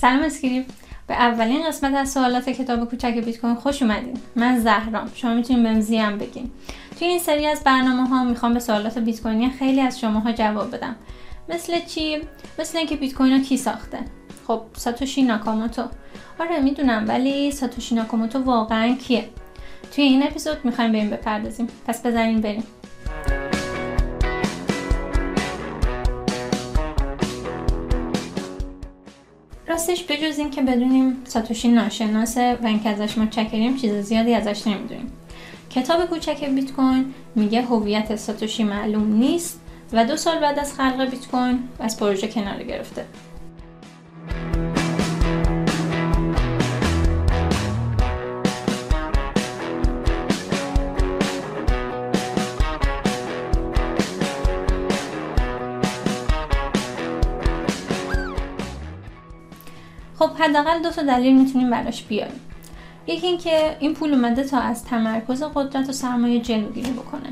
سلام اسکریپ، به اولین قسمت از سوالات کتاب کوچک بیت کوین خوش اومدین. من زهرام، شما میتونین بهم زیام بگین. توی این سری از برنامه‌ها میخوام به سوالات بیت کوینی خیلی از شماها جواب بدم. مثل چی؟ مثل اینکه بیت کوین رو کی ساخته؟ خب ساتوشی ناکاموتو. آره میدونم، ولی ساتوشی ناکاموتو واقعا کیه؟ توی این اپیزود میخوایم به این بپردازیم. پس بزنین بریم. راستش بجز این که بدونیم ساتوشی ناشناسه و اینکه ازش متشکریم، چیز زیادی ازش نمیدونیم. کتاب کوچک بیت کوین میگه هویت ساتوشی معلوم نیست و 2 سال بعد از خلق بیت کوین از پروژه کنار گرفته. خب حداقل 2 تا دلیل میتونیم براش بیاریم. یکی اینکه این پول اومده تا از تمرکز قدرت و سرمایه جلوگیری بکنه.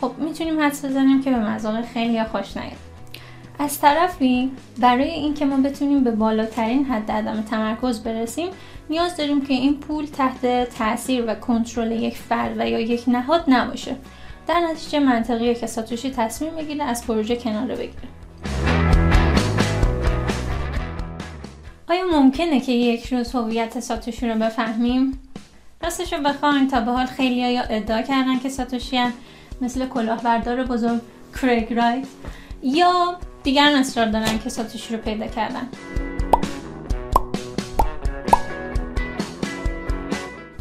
خب میتونیم حدس بزنیم که به مذاق خیلی خوش نیاد. از طرفی برای اینکه ما بتونیم به بالاترین حد عدم تمرکز برسیم، نیاز داریم که این پول تحت تاثیر و کنترل یک فرد و یا یک نهاد نباشه. در نتیجه منطقیه که ساتوشی تصمیم بگیره از پروژه کنار بگیره. آیا ممکنه که یک روز هویت ساتوشی رو بفهمیم؟ راستش رو بخوایم تا به حال خیلی‌ها ادعا کردن که ساتوشی هم مثل کلاهبردار بزرگ کریگ رایت، یا دیگران اصرار دارن که ساتوشی رو پیدا کردن.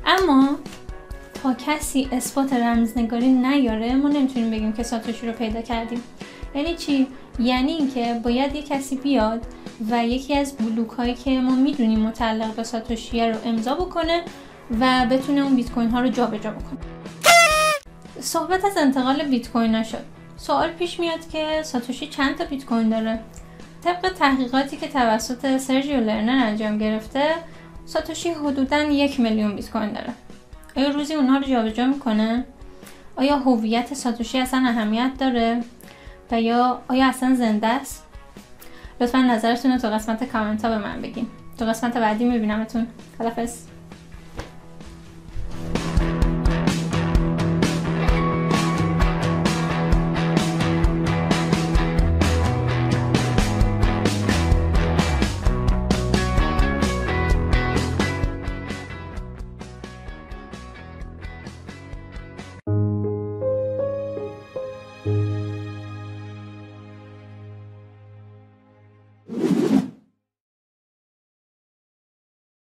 اما تا کسی اثبات رمزنگاری نیاره، ما نمیتونیم بگیم که ساتوشی رو پیدا کردیم. یعنی چی؟ یعنی اینکه باید یک کسی بیاد و یکی از بلوک هایی که ما میدونیم متعلق به ساتوشیه رو امضا بکنه و بتونه اون بیت کوین ها رو جابجا بکنه. صحبت از انتقال بیت کوین ها شد. سوال پیش میاد که ساتوشی چند تا بیت کوین داره؟ طبق تحقیقاتی که توسط سرژیو لرنر انجام گرفته، ساتوشی حدوداً 1 میلیون بیت کوین داره. آیا روزی اونها رو جابجا میکنه؟ آیا هویت ساتوشی اصلا اهمیت داره؟ و یا آیا اصلا زنده است؟ لطفا نظرتون رو تو قسمت کامنت ها به من بگین. تو قسمت بعدی میبینمتون. خداحافظ.